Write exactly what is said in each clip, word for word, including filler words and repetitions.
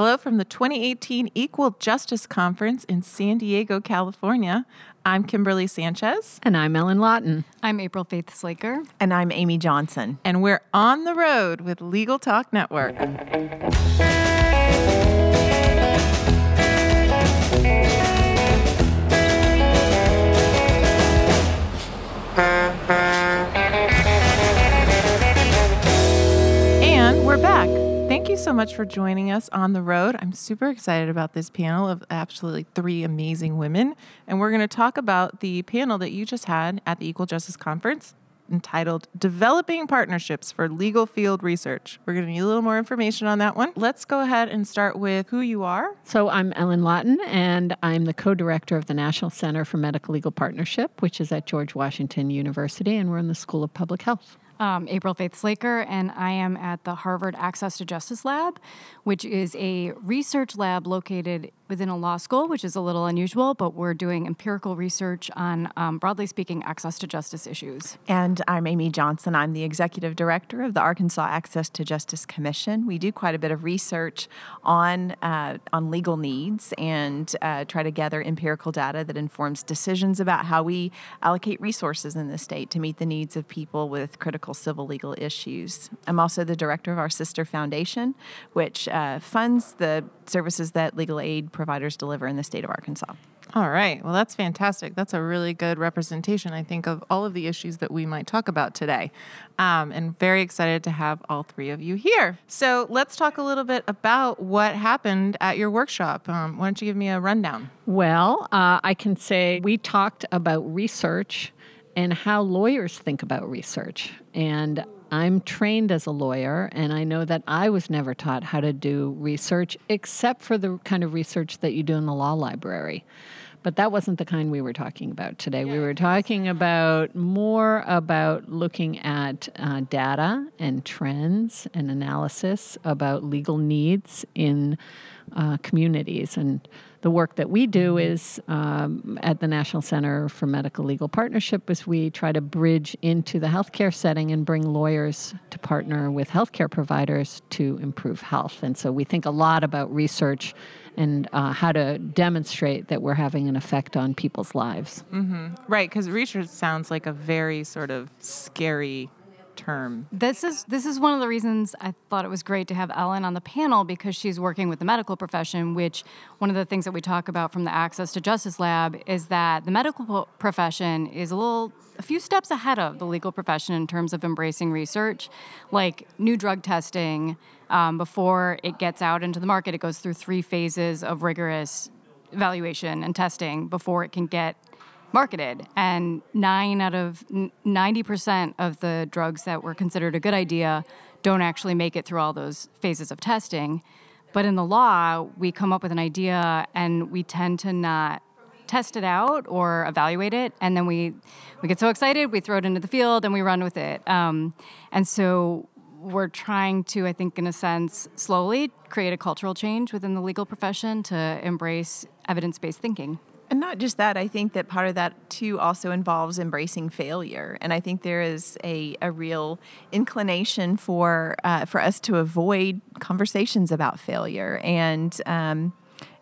Hello from the twenty eighteen Equal Justice Conference in San Diego, California. I'm Kimberly Sanchez. And I'm Ellen Lawton. I'm April Faith Slaker. And I'm Amy Johnson. And we're on the road with Legal Talk Network. And we're back. Thank you so much for joining us on the road. I'm super excited about this panel of absolutely three amazing women. And we're going to talk about the panel that you just had at the Equal Justice Conference entitled Developing Partnerships for Legal Field Research. We're going to need a little more information on that one. Let's go ahead and start with who you are. So I'm Ellen Lawton, and I'm the co-director of the National Center for Medical Legal Partnership, which is at George Washington University, and we're in the School of Public Health. Um, April Faith Slaker, and I am at the Harvard Access to Justice Lab, which is a research lab located within a law school, which is a little unusual, but we're doing empirical research on, um, broadly speaking, access to justice issues. And I'm Amy Johnson. I'm the executive director of the Arkansas Access to Justice Commission. We do quite a bit of research on uh, on legal needs and uh, try to gather empirical data that informs decisions about how we allocate resources in the state to meet the needs of people with critical civil legal issues. I'm also the director of our sister foundation, which uh, funds the services that legal aid providers deliver in the state of Arkansas. All right. Well, that's fantastic. That's a really good representation, I think, of all of the issues that we might talk about today. Um, and very excited to have all three of you here. So let's talk a little bit about what happened at your workshop. Um, why don't you give me a rundown? Well, uh, I can say we talked about research and how lawyers think about research. And I'm trained as a lawyer, and I know that I was never taught how to do research except for the kind of research that you do in the law library. But that wasn't the kind we were talking about today. Yeah, we were talking about more about looking at uh, data and trends and analysis about legal needs in uh, communities. And the work that we do is um, at the National Center for Medical Legal Partnership is we try to bridge into the healthcare setting and bring lawyers to partner with healthcare providers to improve health. And so we think a lot about research and uh, how to demonstrate that we're having an effect on people's lives. Mm-hmm. Right, because research sounds like a very sort of scary term. This is this is one of the reasons I thought it was great to have Ellen on the panel, because she's working with the medical profession, which one of the things that we talk about from the Access to Justice Lab is that the medical profession is a little, a few steps ahead of the legal profession in terms of embracing research, like new drug testing. Um, before it gets out into the market, it goes through three phases of rigorous evaluation and testing before it can get marketed. And nine out of ninety percent of the drugs that were considered a good idea don't actually make it through all those phases of testing. But in the law, we come up with an idea and we tend to not test it out or evaluate it, and then we, we get so excited, we throw it into the field and we run with it. Um, and so we're trying to, I think, in a sense, slowly create a cultural change within the legal profession to embrace evidence-based thinking. And not just that, I think that part of that, too, also involves embracing failure. And I think there is a, a real inclination for uh, for us to avoid conversations about failure and um,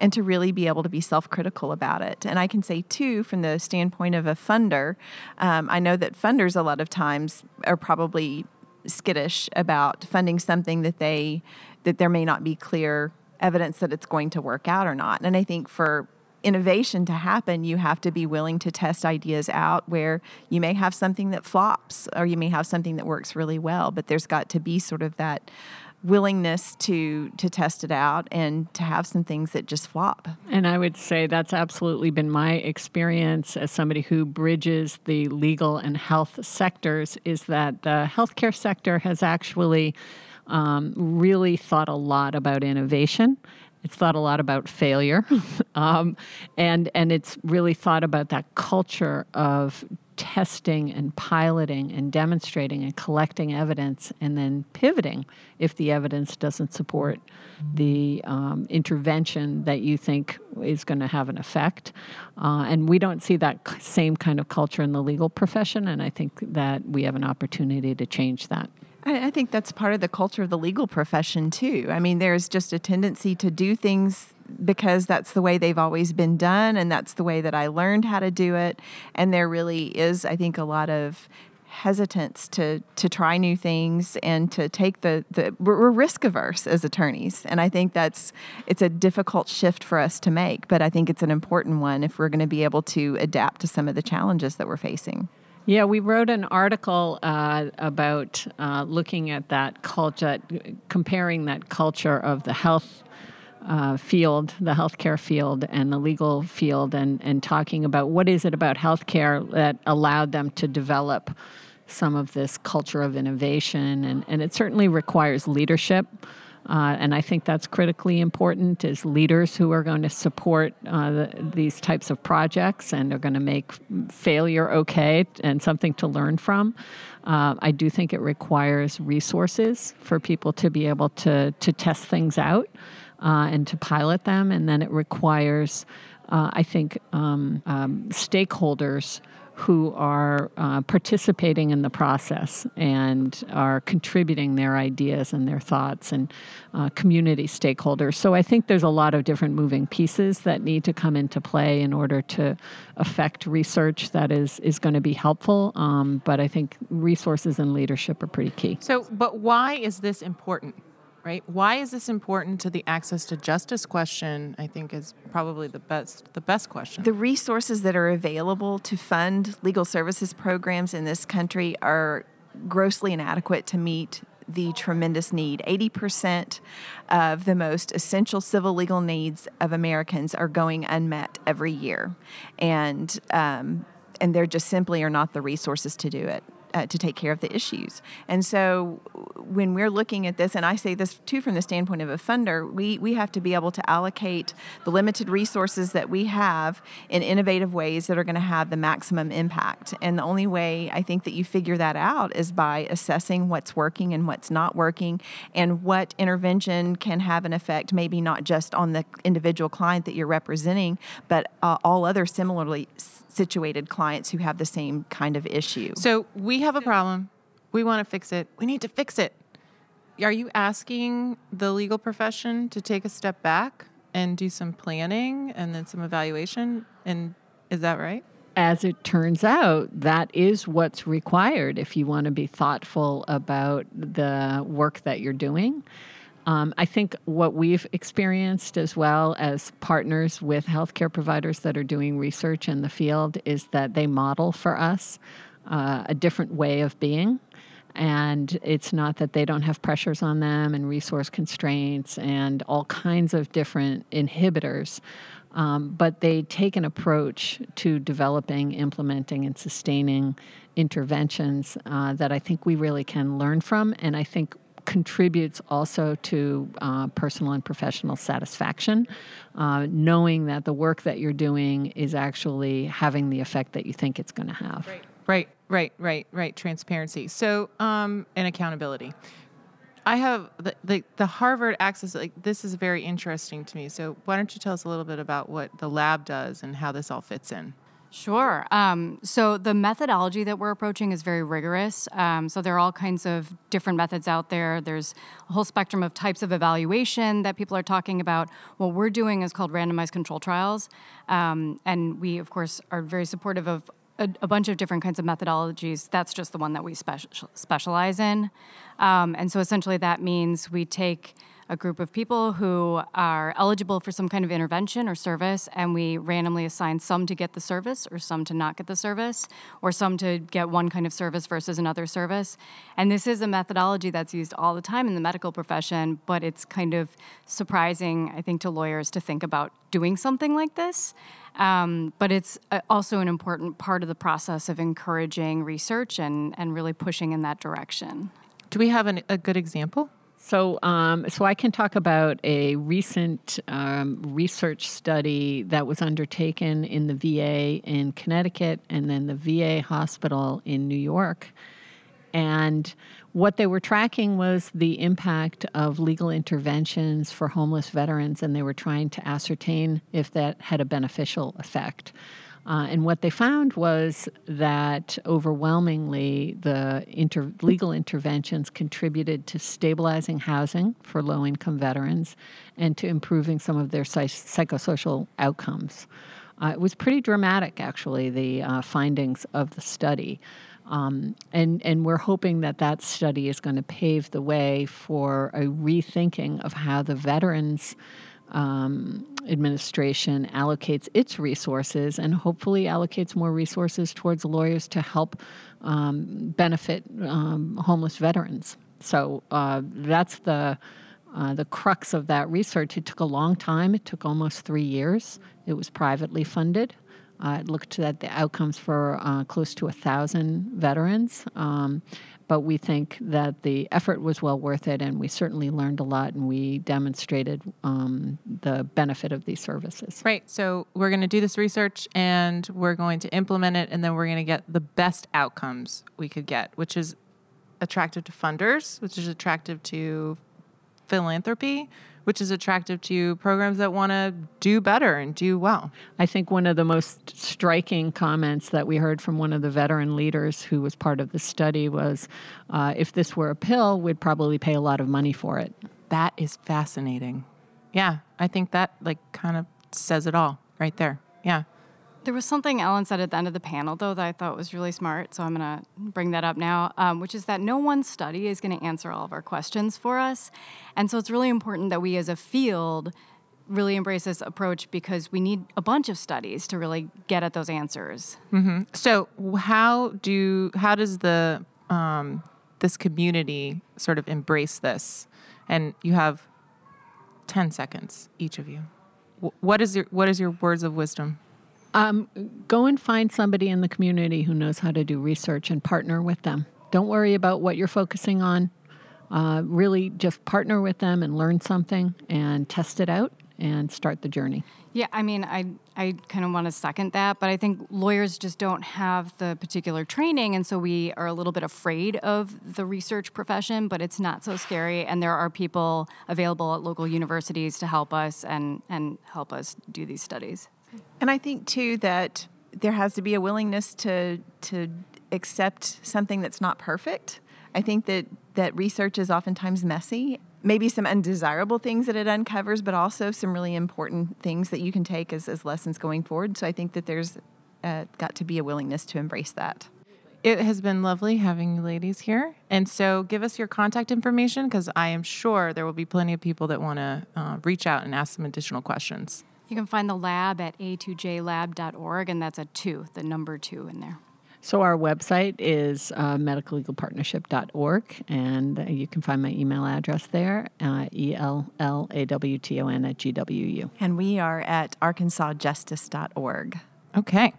and to really be able to be self-critical about it. And I can say, too, from the standpoint of a funder, um, I know that funders a lot of times are probably skittish about funding something that they that there may not be clear evidence that it's going to work out or not. And I think for innovation to happen, you have to be willing to test ideas out where you may have something that flops or you may have something that works really well, but there's got to be sort of that willingness to to test it out and to have some things that just flop. And I would say that's absolutely been my experience as somebody who bridges the legal and health sectors, is that the healthcare sector has actually um, really thought a lot about innovation. It's thought a lot about failure. um, and and it's really thought about that culture of testing and piloting and demonstrating and collecting evidence and then pivoting if the evidence doesn't support the um, intervention that you think is going to have an effect. Uh, and we don't see that same kind of culture in the legal profession, and I think that we have an opportunity to change that. I, I think that's part of the culture of the legal profession, too. I mean, there's just a tendency to do things because that's the way they've always been done, and that's the way that I learned how to do it. And there really is, I think, a lot of hesitance to to try new things and to take the, the we're risk averse as attorneys. And I think that's, it's a difficult shift for us to make, but I think it's an important one if we're going to be able to adapt to some of the challenges that we're facing. Yeah, we wrote an article uh, about uh, looking at that culture, comparing that culture of the health Uh, field, the healthcare field and the legal field, and, and talking about what is it about healthcare that allowed them to develop some of this culture of innovation. And, and it certainly requires leadership. Uh, and I think that's critically important, is leaders who are going to support uh, the, these types of projects and are going to make failure okay and something to learn from. Uh, I do think it requires resources for people to be able to to test things out. Uh, and to pilot them. And then it requires, uh, I think, um, um, stakeholders who are uh, participating in the process and are contributing their ideas and their thoughts, and uh, community stakeholders. So I think there's a lot of different moving pieces that need to come into play in order to affect research that is, is going to be helpful. Um, but I think resources and leadership are pretty key. So, but why is this important? Right? Why is this important to the access to justice question? I think is probably the best the best question. The resources that are available to fund legal services programs in this country are grossly inadequate to meet the tremendous need. eighty percent of the most essential civil legal needs of Americans are going unmet every year, and um, and there just simply are not the resources to do it. Uh, to take care of the issues. And so when we're looking at this, and I say this too from the standpoint of a funder, we, we have to be able to allocate the limited resources that we have in innovative ways that are going to have the maximum impact. And the only way I think that you figure that out is by assessing what's working and what's not working, and what intervention can have an effect, maybe not just on the individual client that you're representing, but uh, all other similarly situated clients who have the same kind of issue. So we have a problem. We want to fix it. We need to fix it. Are you asking the legal profession to take a step back and do some planning and then some evaluation? And is that right? As it turns out, that is what's required if you want to be thoughtful about the work that you're doing. Um, I think what we've experienced, as well as partners with healthcare providers that are doing research in the field, is that they model for us uh, a different way of being. And it's not that they don't have pressures on them and resource constraints and all kinds of different inhibitors, um, but they take an approach to developing, implementing, and sustaining interventions uh, that I think we really can learn from, and I think contributes also to uh, personal and professional satisfaction, uh, knowing that the work that you're doing is actually having the effect that you think it's going to have. Right, right, right, right, right. Transparency. So, um, and accountability. I have the, the, the Harvard Access, like, this is very interesting to me. So why don't you tell us a little bit about what the lab does and how this all fits in? Sure. Um, so the methodology that we're approaching is very rigorous. Um, so there are all kinds of different methods out there. There's a whole spectrum of types of evaluation that people are talking about. What we're doing is called randomized control trials. Um, and we, of course, are very supportive of a, a bunch of different kinds of methodologies. That's just the one that we special, specialize in. Um, and so essentially that means we take a group of people who are eligible for some kind of intervention or service, and we randomly assign some to get the service or some to not get the service, or some to get one kind of service versus another service. And this is a methodology that's used all the time in the medical profession, but it's kind of surprising, I think, to lawyers to think about doing something like this. Um, but it's also an important part of the process of encouraging research and, and really pushing in that direction. Do we have an, a good example? So um, so I can talk about a recent um, research study that was undertaken in the V A in Connecticut and then the V A hospital in New York. And what they were tracking was the impact of legal interventions for homeless veterans, and they were trying to ascertain if that had a beneficial effect. Uh, and what they found was that overwhelmingly the inter- legal interventions contributed to stabilizing housing for low-income veterans and to improving some of their psych- psychosocial outcomes. Uh, it was pretty dramatic, actually, the uh, findings of the study. Um, and, and we're hoping that that study is going to pave the way for a rethinking of how the Veterans um, Administration allocates its resources and hopefully allocates more resources towards lawyers to help um, benefit um, homeless veterans. So uh, that's the uh, the crux of that research. It took a long time. It took almost three years. It was privately funded. Uh, it looked at the outcomes for uh, close to one thousand veterans, um, but we think that the effort was well worth it, and we certainly learned a lot, and we demonstrated um, the benefit of these services. Right. So we're going to do this research, and we're going to implement it, and then we're going to get the best outcomes we could get, which is attractive to funders, which is attractive to philanthropy, which is attractive to programs that want to do better and do well. I think one of the most striking comments that we heard from one of the veteran leaders who was part of the study was, uh, if this were a pill, we'd probably pay a lot of money for it. That is fascinating. Yeah, I think that like kind of says it all right there. Yeah. There was something Ellen said at the end of the panel, though, that I thought was really smart, so I'm going to bring that up now, um, which is that no one study is going to answer all of our questions for us. And so it's really important that we as a field really embrace this approach because we need a bunch of studies to really get at those answers. Mm-hmm. So how do how does the um, this community sort of embrace this? And you have ten seconds, each of you. What is your what is your words of wisdom? Um, go and find somebody in the community who knows how to do research and partner with them. Don't worry about what you're focusing on. Uh, really just partner with them and learn something and test it out and start the journey. Yeah, I mean, I I kind of want to second that, but I think lawyers just don't have the particular training, and so we are a little bit afraid of the research profession, but it's not so scary, and there are people available at local universities to help us and, and help us do these studies. And I think, too, that there has to be a willingness to to accept something that's not perfect. I think that, that research is oftentimes messy, maybe some undesirable things that it uncovers, but also some really important things that you can take as, as lessons going forward. So I think that there's uh, got to be a willingness to embrace that. It has been lovely having you ladies here. And so give us your contact information, because I am sure there will be plenty of people that want to uh, reach out and ask some additional questions. You can find the lab at a two j lab dot org, and that's a two, the number two in there. So our website is uh, medical legal partnership dot org, and uh, you can find my email address there, uh, E L L A W T O N at G W U. And we are at arkansas justice dot org. Okay.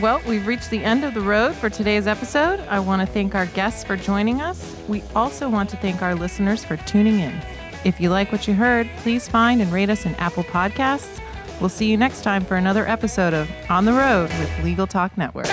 Well, we've reached the end of the road for today's episode. I want to thank our guests for joining us. We also want to thank our listeners for tuning in. If you like what you heard, please find and rate us in Apple Podcasts. We'll see you next time for another episode of On the Road with Legal Talk Network.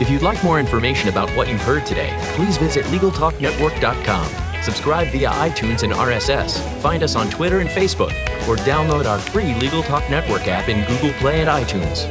If you'd like more information about what you've heard today, please visit legal talk network dot com. Subscribe via iTunes and R S S. Find us on Twitter and Facebook, or download our free Legal Talk Network app in Google Play and iTunes.